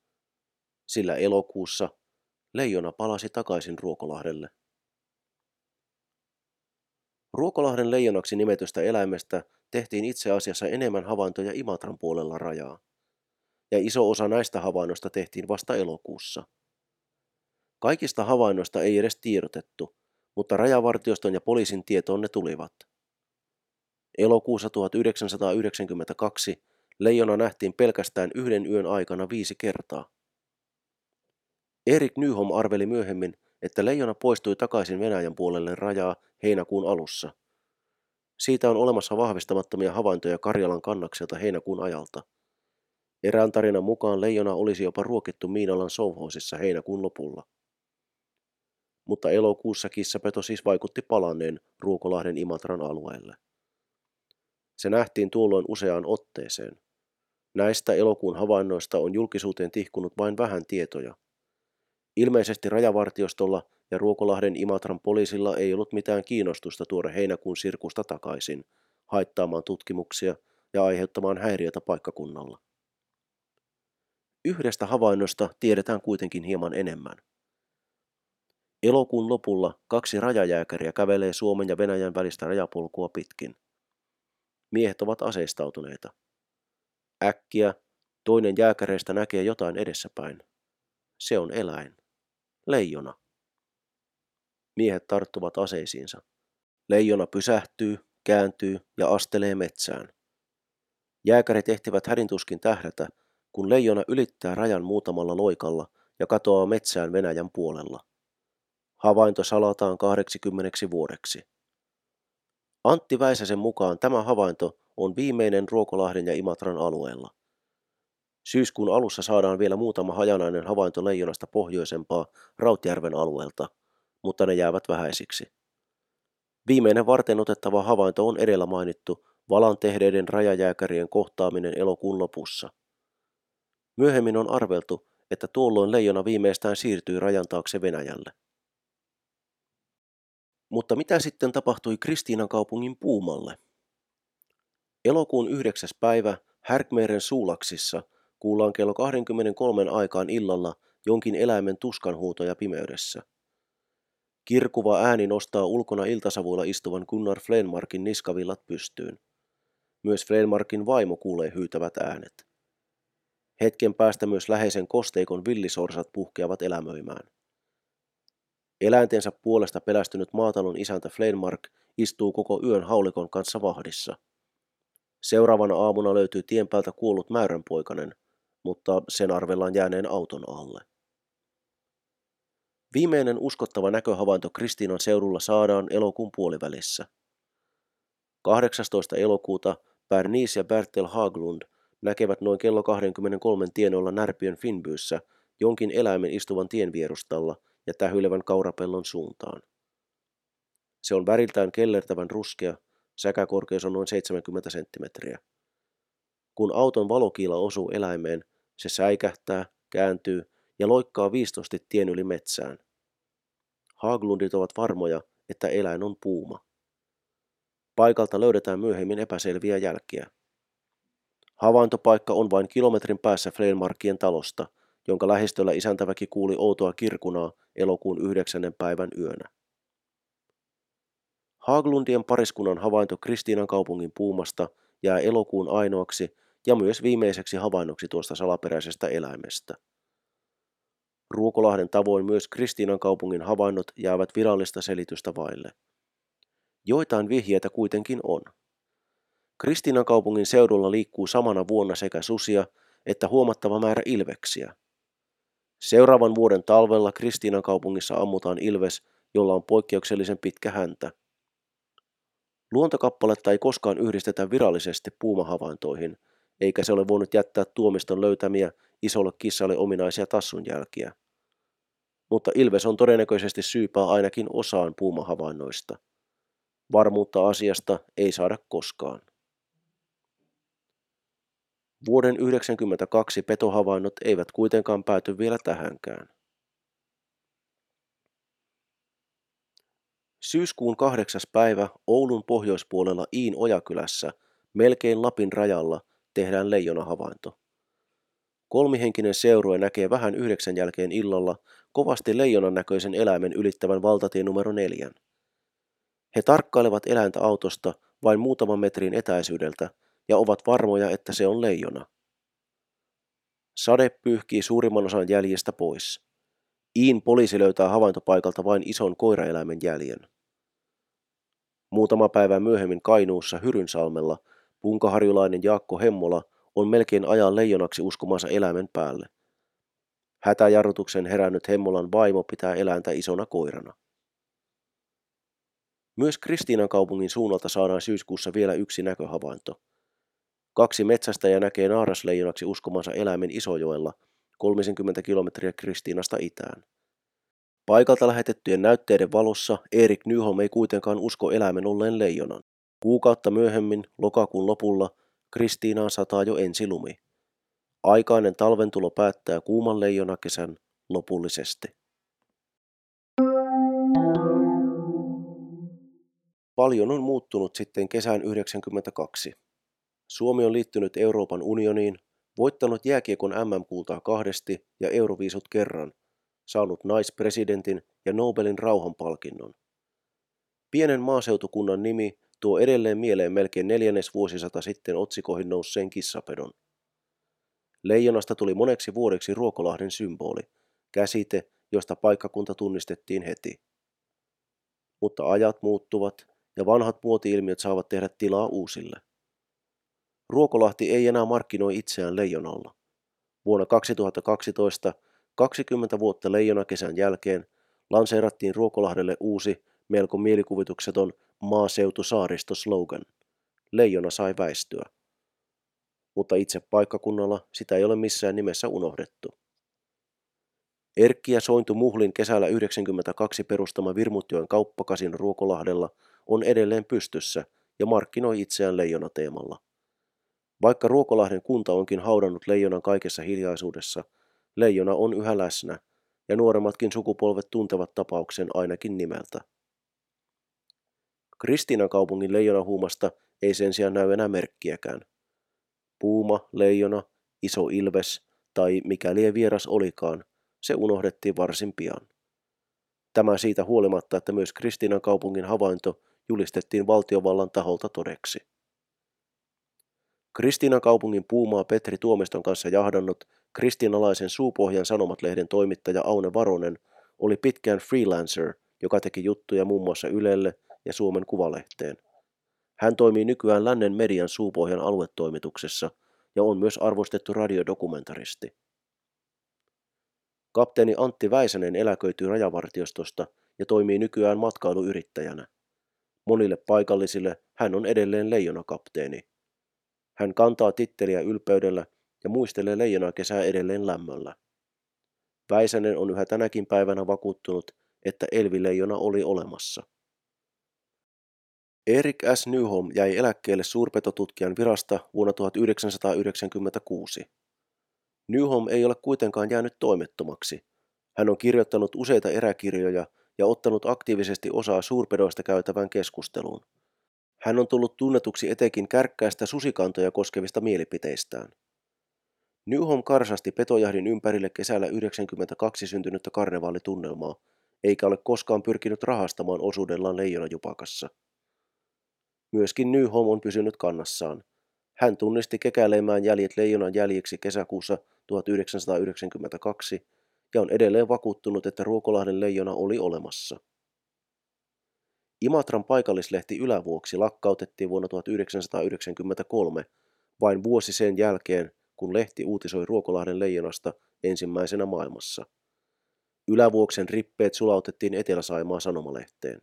sillä elokuussa leijona palasi takaisin Ruokolahdelle. Ruokolahden leijonaksi nimetystä eläimestä tehtiin itse asiassa enemmän havaintoja Imatran puolella rajaa, ja iso osa näistä havainnoista tehtiin vasta elokuussa. Kaikista havainnoista ei edes tiedotettu, mutta rajavartioston ja poliisin tietoon ne tulivat. Elokuussa tuhatyhdeksänsataayhdeksänkymmentäkaksi leijona nähtiin pelkästään yhden yön aikana viisi kertaa. Erik Nyholm arveli myöhemmin, että leijona poistui takaisin Venäjän puolelle rajaa heinäkuun alussa. Siitä on olemassa vahvistamattomia havaintoja Karjalan kannakselta heinäkuun ajalta. Erään tarinan mukaan leijona olisi jopa ruokittu Miinalan sovhoisissa heinäkuun lopulla. Mutta elokuussa kissapeto siis vaikutti palanneen Ruokolahden Imatran alueelle. Se nähtiin tuolloin useaan otteeseen. Näistä elokuun havainnoista on julkisuuteen tihkunut vain vähän tietoja. Ilmeisesti rajavartiostolla ja Ruokolahden Imatran poliisilla ei ollut mitään kiinnostusta tuoda heinäkuun sirkusta takaisin, haittaamaan tutkimuksia ja aiheuttamaan häiriötä paikkakunnalla. Yhdestä havainnosta tiedetään kuitenkin hieman enemmän. Elokuun lopulla kaksi rajajääkäriä kävelee Suomen ja Venäjän välistä rajapolkua pitkin. Miehet ovat aseistautuneita. Äkkiä toinen jääkäreistä näkee jotain edessäpäin. Se on eläin. Leijona. Miehet tarttuvat aseisiinsa. Leijona pysähtyy, kääntyy ja astelee metsään. Jääkärit ehtivät hädintuskin tähdätä, kun leijona ylittää rajan muutamalla loikalla ja katoaa metsään Venäjän puolella. Havainto salataan kahdeksankymmentä vuodeksi. Antti Väisäsen mukaan tämä havainto on viimeinen Ruokolahden ja Imatran alueella. Syyskuun alussa saadaan vielä muutama hajanainen havainto leijonasta pohjoisempaa Rautjärven alueelta, mutta ne jäävät vähäisiksi. Viimeinen varten otettava havainto on edellä mainittu Valantehdeiden rajajääkärien kohtaaminen elokuun lopussa. Myöhemmin on arveltu, että tuolloin leijona viimeistään siirtyi rajan taakse Venäjälle. Mutta mitä sitten tapahtui Kristiinankaupungin Puumalle? Elokuun yhdeksäs päivä Härkmeeren Suulaksissa kuullaan kello kaksikymmentäkolmen aikaan illalla jonkin eläimen tuskanhuutoja pimeydessä. Kirkuva ääni nostaa ulkona iltasavuilla istuvan Gunnar Flenmarkin niskavillat pystyyn. Myös Flenmarkin vaimo kuulee hyytävät äänet. Hetken päästä myös läheisen kosteikon villisorsat puhkeavat elämöimään. Eläintensä puolesta pelästynyt maatalon isäntä Flenmark istuu koko yön haulikon kanssa vahdissa. Seuraavana aamuna löytyy tien päältä kuollut mäyränpoikanen, mutta sen arvellaan jääneen auton alle. Viimeinen uskottava näköhavainto Kristiinan seudulla saadaan elokuun puolivälissä. kahdeksastoista elokuuta Bernice ja Bertel Haglund näkevät noin kello kaksikymmentäkolme tienoilla Närpiön Finbyyssä jonkin eläimen istuvan tien vierustalla ja tähyilevän kaurapellon suuntaan. Se on väriltään kellertävän ruskea, säkäkorkeus on noin seitsemänkymmentä senttimetriä. Kun auton valokiila osuu eläimeen, se säikähtää, kääntyy ja loikkaa viistosti tien yli metsään. Haglundit ovat varmoja, että eläin on puuma. Paikalta löydetään myöhemmin epäselviä jälkiä. Havaintopaikka on vain kilometrin päässä Flenmarkien talosta, jonka lähistöllä isäntäväki kuuli outoa kirkunaa elokuun yhdeksännen päivän yönä. Haglundien pariskunnan havainto Kristiinankaupungin puumasta jää elokuun ainoaksi ja myös viimeiseksi havainnoksi tuosta salaperäisestä eläimestä. Ruokolahden tavoin myös Kristiinankaupungin havainnot jäävät virallista selitystä vaille. Joitain vihjeitä kuitenkin on. Kristiinankaupungin seudulla liikkuu samana vuonna sekä susia että huomattava määrä ilveksiä. Seuraavan vuoden talvella Kristiinankaupungissa ammutaan ilves, jolla on poikkeuksellisen pitkä häntä. Luontokappaletta ei koskaan yhdistetä virallisesti puumahavaintoihin, eikä se ole voinut jättää Tuomiston löytämiä isolle kissalle ominaisia tassunjälkiä. Mutta ilves on todennäköisesti syypää ainakin osaan puumahavainnoista. Varmuutta asiasta ei saada koskaan. Vuoden yhdeksänkymmentäkaksi petohavainnot eivät kuitenkaan pääty vielä tähänkään. Syyskuun kahdeksas päivä Oulun pohjoispuolella Iin Ojakylässä, melkein Lapin rajalla, tehdään leijonahavainto. Kolmihenkinen seurue näkee vähän yhdeksän jälkeen illalla kovasti leijonan näköisen eläimen ylittävän valtatien numero neljän. He tarkkailevat eläintä autosta vain muutaman metrin etäisyydeltä ja ovat varmoja, että se on leijona. Sade pyyhkii suurimman osan jäljistä pois. Iin poliisi löytää havaintopaikalta vain ison koiraeläimen jäljen. Muutama päivä myöhemmin Kainuussa Hyrynsalmella punkaharjulainen Jaakko Hemmola on melkein ajan leijonaksi uskomansa eläimen päälle. Hätäjarrutuksen herännyt Hemmolan vaimo pitää eläintä isona koirana. Myös Kristiinankaupungin suunnalta saadaan syyskuussa vielä yksi näköhavainto. Kaksi metsästäjää näkee naarasleijonaksi uskomansa eläimen Isojoella, kolmekymmentä kilometriä Kristiinasta itään. Paikalta lähetettyjen näytteiden valossa Erik Nyholm ei kuitenkaan usko eläimen olleen leijonan. Kuukautta myöhemmin, lokakuun lopulla, Kristiinaan sataa jo ensilumi. Aikainen talventulo päättää kuuman leijonakesän lopullisesti. Paljon on muuttunut sitten kesään yhdeksänkymmentäkaksi. Suomi on liittynyt Euroopan unioniin, voittanut jääkiekon äm äm-kultaa kahdesti ja euroviisut kerran, saanut naispresidentin ja Nobelin rauhanpalkinnon. Pienen maaseutukunnan nimi tuo edelleen mieleen melkein neljännes vuosisata sitten otsikoihin nousseen kissapedon. Leijonasta tuli moneksi vuodeksi Ruokolahden symboli, käsite, josta paikkakunta tunnistettiin heti. Mutta ajat muuttuvat ja vanhat muoti-ilmiöt saavat tehdä tilaa uusille. Ruokolahti ei enää markkinoi itseään leijonalla. Vuonna kaksituhattakaksitoista, kaksikymmentä vuotta leijonakesän jälkeen, lanseerattiin Ruokolahdelle uusi, melko mielikuvitukseton maaseutusaaristo-slogan. Leijona sai väistyä. Mutta itse paikkakunnalla sitä ei ole missään nimessä unohdettu. Erkki ja Sointu Muhlin kesällä yhdeksänkymmentäkaksi perustama Virmutjoen kauppakasin Ruokolahdella on edelleen pystyssä ja markkinoi itseään leijonateemalla. Vaikka Ruokolahden kunta onkin haudannut leijonan kaikessa hiljaisuudessa, leijona on yhä läsnä, ja nuoremmatkin sukupolvet tuntevat tapauksen ainakin nimeltä. Kristiinankaupungin leijonahuumasta ei sen sijaan näy enää merkkiäkään. Puuma, leijona, iso ilves tai mikäli vieras olikaan, se unohdettiin varsin pian. Tämä siitä huolimatta, että myös Kristiinankaupungin havainto julistettiin valtiovallan taholta todeksi. Kristiinankaupungin puumaa Petri Tuomiston kanssa jahdannut kristiinalaisen Suupohjan Sanomat-lehden toimittaja Aune Varonen oli pitkään freelancer, joka teki juttuja muun muassa Ylelle ja Suomen Kuvalehteen. Hän toimii nykyään Lännen median Suupohjan aluetoimituksessa ja on myös arvostettu radiodokumentaristi. Kapteeni Antti Väisänen eläköityy rajavartiostosta ja toimii nykyään matkailuyrittäjänä. Monille paikallisille hän on edelleen leijonakapteeni. Hän kantaa titteliä ylpeydellä ja muistelee leijonakesää edelleen lämmöllä. Väisänen on yhä tänäkin päivänä vakuuttunut, että elvileijona oli olemassa. Erik S. Nyholm jäi eläkkeelle suurpetotutkijan virasta vuonna tuhatyhdeksänsataayhdeksänkymmentäkuusi. Nyholm ei ole kuitenkaan jäänyt toimettomaksi. Hän on kirjoittanut useita eräkirjoja ja ottanut aktiivisesti osaa suurpedoista käytävään keskusteluun. Hän on tullut tunnetuksi etenkin kärkkäistä susikantoja koskevista mielipiteistään. Nyholm karsasti petojahdin ympärille kesällä yhdeksänkymmentäkaksi syntynyttä karnevaalitunnelmaa, eikä ole koskaan pyrkinyt rahastamaan osuudellaan leijonajupakassa. Myöskin Nyholm on pysynyt kannassaan. Hän tunnisti kekäleimään jäljet leijonan jäljiksi kesäkuussa tuhatyhdeksänsataayhdeksänkymmentäkaksi ja on edelleen vakuuttunut, että Ruokolahden leijona oli olemassa. Imatran paikallislehti Ylävuoksi lakkautettiin vuonna tuhatyhdeksänsataayhdeksänkymmentäkolme, vain vuosi sen jälkeen, kun lehti uutisoi Ruokolahden leijonasta ensimmäisenä maailmassa. Ylävuoksen rippeet sulautettiin Etelä-Saimaan sanomalehteen.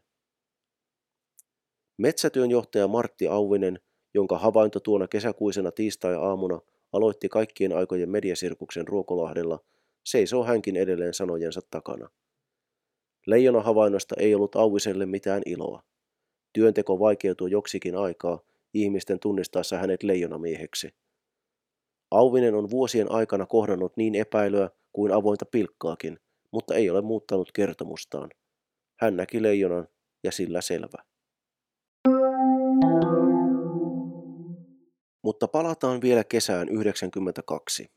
Metsätyönjohtaja Martti Auvinen, jonka havainto tuona kesäkuisena tiistai-aamuna aloitti kaikkien aikojen mediasirkuksen Ruokolahdella, seisoo hänkin edelleen sanojensa takana. Leijonahavainnosta ei ollut Auviselle mitään iloa. Työnteko vaikeutui joksikin aikaa ihmisten tunnistaessa hänet leijonamieheksi. Auvinen on vuosien aikana kohdannut niin epäilyä kuin avointa pilkkaakin, mutta ei ole muuttanut kertomustaan. Hän näki leijonan ja sillä selvä. Mutta palataan vielä kesään yhdeksänkymmentäkaksi.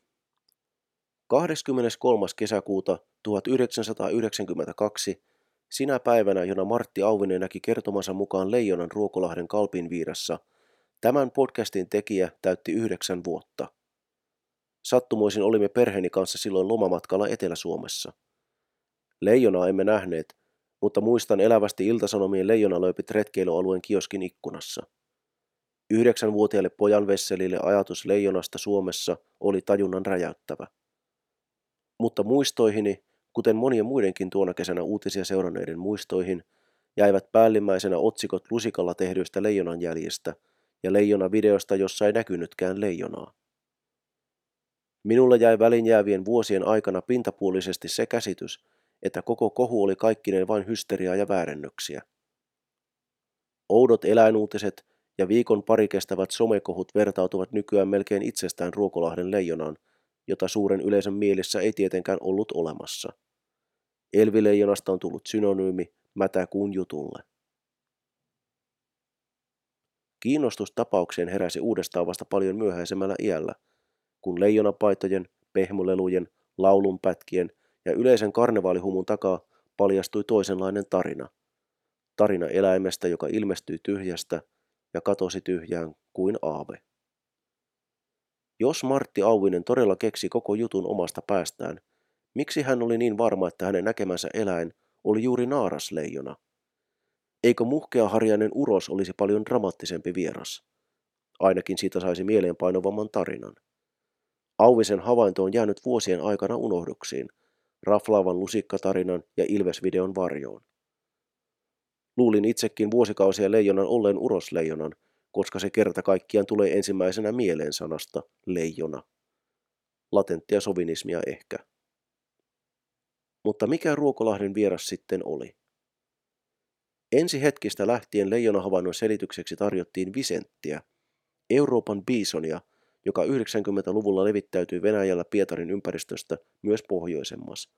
kahdeskymmeneskolmas kesäkuuta tuhatyhdeksänsataayhdeksänkymmentäkaksi, sinä päivänä, jona Martti Auvinen näki kertomansa mukaan leijonan Ruokolahden Kalpinviirassa, tämän podcastin tekijä täytti yhdeksän vuotta. Sattumoisin olimme perheeni kanssa silloin lomamatkalla Etelä-Suomessa. Leijonaa emme nähneet, mutta muistan elävästi Ilta-Sanomien leijonalööpit retkeilyalueen kioskin ikkunassa. Yhdeksänvuotiaille pojan Vesselille ajatus leijonasta Suomessa oli tajunnan räjäyttävä. Mutta muistoihini, kuten monien muidenkin tuona kesänä uutisia seuranneiden muistoihin, jäivät päällimmäisenä otsikot lusikalla tehdyistä leijonanjäljistä ja leijonavideosta, jossa ei näkynytkään leijonaa. Minulle jäi välinjäävien vuosien aikana pintapuolisesti se käsitys, että koko kohu oli kaikkineen vain hysteriaa ja väärennöksiä. Oudot eläinuutiset ja viikon pari kestävät somekohut vertautuvat nykyään melkein itsestään Ruokolahden leijonaan, jota suuren yleisön mielissä ei tietenkään ollut olemassa. Elvileijonasta on tullut synonyymi mätäkuun jutulle. Kiinnostus tapaukseen heräsi uudestaan vasta paljon myöhäisemmällä iällä, kun leijonapaitojen, pehmolelujen, laulunpätkien ja yleisen karnevaalihumun takaa paljastui toisenlainen tarina. Tarina eläimestä, joka ilmestyi tyhjästä ja katosi tyhjään kuin aave. Jos Martti Auvinen todella keksi koko jutun omasta päästään, miksi hän oli niin varma, että hänen näkemänsä eläin oli juuri naarasleijona? Eikö muhkeaharjainen uros olisi paljon dramaattisempi vieras? Ainakin siitä saisi mieleenpainovamman tarinan. Auvisen havainto on jäänyt vuosien aikana unohduksiin, raflaavan lusikkatarinan ja Ilves-videon varjoon. Luulin itsekin vuosikausia leijonan olleen urosleijonan, koska se kerta kaikkiaan tulee ensimmäisenä mieleen sanasta leijona. Latenttia sovinismia ehkä. Mutta mikä Ruokolahden vieras sitten oli? Ensi hetkistä lähtien leijonahavainnon selitykseksi tarjottiin visenttiä, Euroopan biisonia, joka yhdeksänkymmentäluvulla levittäytyi Venäjällä Pietarin ympäristöstä myös pohjoisemmas.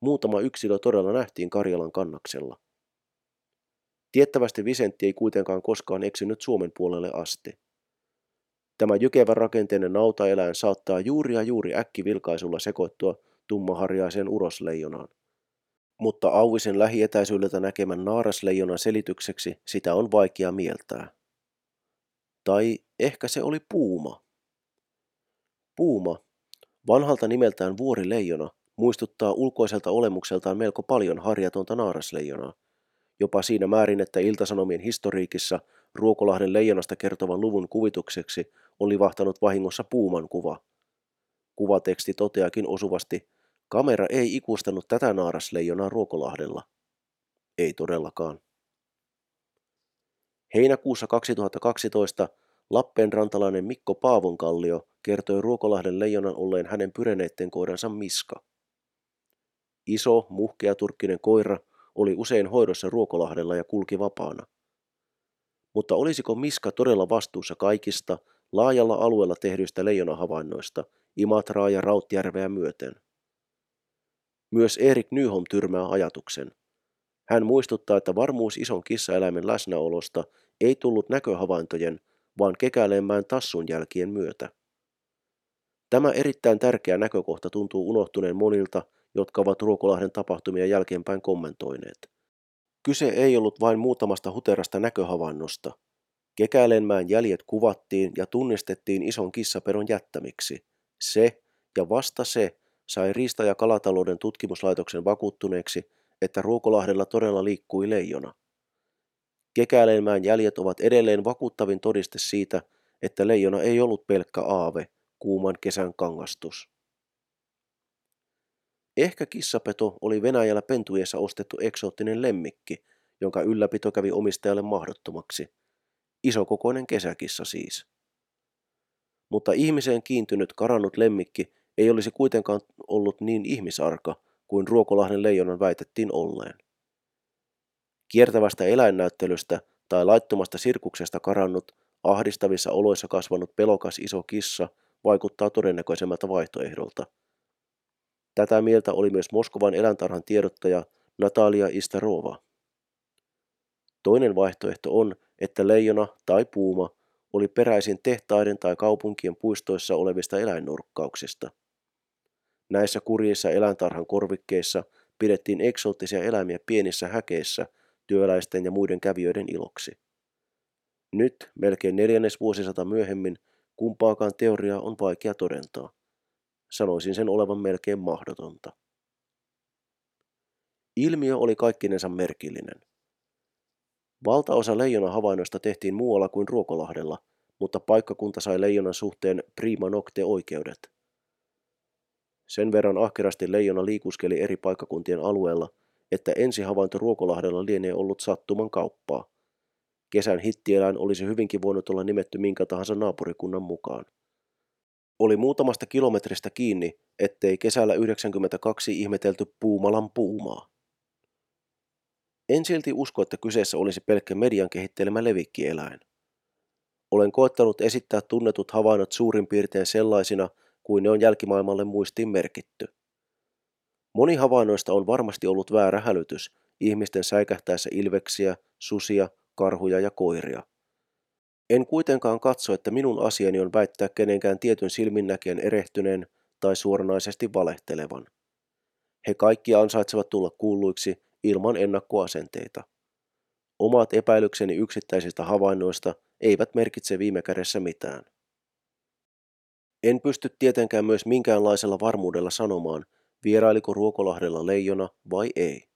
Muutama yksilö todella nähtiin Karjalan kannaksella. Tiettävästi visentti ei kuitenkaan koskaan eksynyt Suomen puolelle asti. Tämä jykevän rakenteinen nautaeläin saattaa juuri ja juuri äkkivilkaisulla sekoittua tummaharjaiseen urosleijonaan. Mutta Auvisen lähietäisyydeltä näkemän naarasleijonan selitykseksi sitä on vaikea mieltää. Tai ehkä se oli puuma. Puuma, vanhalta nimeltään vuorileijona, muistuttaa ulkoiselta olemukseltaan melko paljon harjatonta naarasleijonaa. Jopa siinä määrin, että Ilta-Sanomien historiikissa Ruokolahden leijonasta kertovan luvun kuvitukseksi on livahtanut vahingossa puuman kuva. Kuvateksti toteakin osuvasti, kamera ei ikustanut tätä naarasleijonaa Ruokolahdella. Ei todellakaan. Heinäkuussa kaksituhattakaksitoista Lappeenrantalainen Mikko Paavonkallio kertoi Ruokolahden leijonan olleen hänen pyreneitten koiransa Miska. Iso, muhkea turkkinen koira oli usein hoidossa Ruokolahdella ja kulki vapaana. Mutta olisiko Miska todella vastuussa kaikista laajalla alueella tehdyistä leijonahavainnoista Imatraa ja Rautjärveä myöten? Myös Erik Nyholm tyrmää ajatuksen. Hän muistuttaa, että varmuus ison kissaeläimen läsnäolosta ei tullut näköhavaintojen, vaan kekäleemmään tassun jälkien myötä. Tämä erittäin tärkeä näkökohta tuntuu unohtuneen monilta, jotka ovat Ruokolahden tapahtumia jälkeenpäin kommentoineet. Kyse ei ollut vain muutamasta huterasta näköhavainnosta. Kekälenmäen jäljet kuvattiin ja tunnistettiin ison kissapedon jättämiksi. Se ja vasta se sai Riista- ja kalatalouden tutkimuslaitoksen vakuuttuneeksi, että Ruokolahdella todella liikkui leijona. Kekälenmäen jäljet ovat edelleen vakuuttavin todiste siitä, että leijona ei ollut pelkkä aave, kuuman kesän kangastus. Ehkä kissapeto oli Venäjällä pentujeessa ostettu eksoottinen lemmikki, jonka ylläpito kävi omistajalle mahdottomaksi. Isokokoinen kesäkissa siis. Mutta ihmiseen kiintynyt karannut lemmikki ei olisi kuitenkaan ollut niin ihmisarka kuin Ruokolahden leijonan väitettiin olleen. Kiertävästä eläinnäyttelystä tai laittomasta sirkuksesta karannut, ahdistavissa oloissa kasvanut pelokas iso kissa vaikuttaa todennäköisemmältä vaihtoehdolta. Tätä mieltä oli myös Moskovan eläintarhan tiedottaja Natalia Istarova. Toinen vaihtoehto on, että leijona tai puuma oli peräisin tehtaiden tai kaupunkien puistoissa olevista eläinnurkkauksista. Näissä kurjissa eläintarhan korvikkeissa pidettiin eksoottisia eläimiä pienissä häkeissä työläisten ja muiden kävijöiden iloksi. Nyt, melkein neljännes vuosisata myöhemmin, kumpaakaan teoriaa on vaikea todentaa. Sanoisin sen olevan melkein mahdotonta. Ilmiö oli kaikkinensa merkillinen. Valtaosa leijonahavainnoista tehtiin muualla kuin Ruokolahdella, mutta paikkakunta sai leijonan suhteen prima nocte oikeudet. Sen verran ahkerasti leijona liikuskeli eri paikkakuntien alueella, että ensi havainto Ruokolahdella lienee ollut sattuman kauppaa. Kesän hittieläin olisi hyvinkin voinut olla nimetty minkä tahansa naapurikunnan mukaan. Oli muutamasta kilometristä kiinni, ettei kesällä yhdeksänkymmentäkaksi ihmetelty Puumalan puumaa. En silti usko, että kyseessä olisi pelkkä median kehittelemä levikkieläin. Olen koettanut esittää tunnetut havainnot suurin piirtein sellaisina, kuin ne on jälkimaailmalle muistiin merkitty. Moni havainnoista on varmasti ollut väärä hälytys ihmisten säikähtäessä ilveksiä, susia, karhuja ja koiria. En kuitenkaan katso, että minun asiani on väittää kenenkään tietyn silminnäkijän erehtyneen tai suoranaisesti valehtelevan. He kaikki ansaitsevat tulla kuulluiksi ilman ennakkoasenteita. Omat epäilykseni yksittäisistä havainnoista eivät merkitse viime kädessä mitään. En pysty tietenkään myös minkäänlaisella varmuudella sanomaan, vierailiko Ruokolahdella leijona vai ei.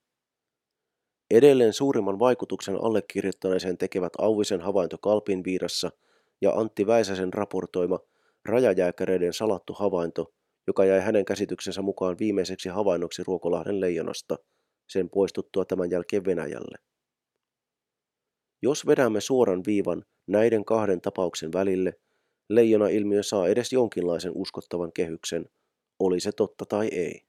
Edelleen suurimman vaikutuksen allekirjoittaneeseen tekevät Auvisen havainto Kalpinviirassa ja Antti Väisäsen raportoima rajajääkäreiden salattu havainto, joka jäi hänen käsityksensä mukaan viimeiseksi havainnoksi Ruokolahden leijonasta, sen poistuttua tämän jälkeen Venäjälle. Jos vedämme suoran viivan näiden kahden tapauksen välille, leijona-ilmiö saa edes jonkinlaisen uskottavan kehyksen, oli se totta tai ei.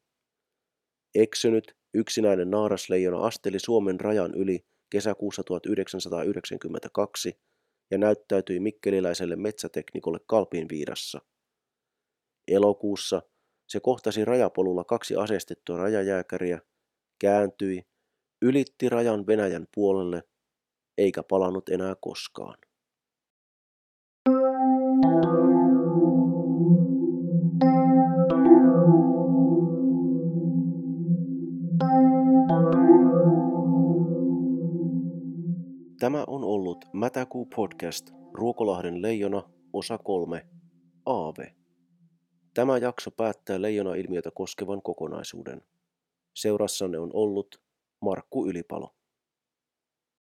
Eksynyt, yksinäinen naarasleijona asteli Suomen rajan yli kesäkuussa tuhatyhdeksänsataayhdeksänkymmentäkaksi ja näyttäytyi mikkeliläiselle metsäteknikolle Kalpinviirassa. Elokuussa se kohtasi rajapolulla kaksi aseistettua rajajääkäriä, kääntyi, ylitti rajan Venäjän puolelle eikä palannut enää koskaan. Tämä on ollut Mätäkuu podcast Ruokolahden leijona osa kolme Aave. Tämä jakso päättää leijona-ilmiötä koskevan kokonaisuuden. Seurassanne on ollut Markku Ylipalo.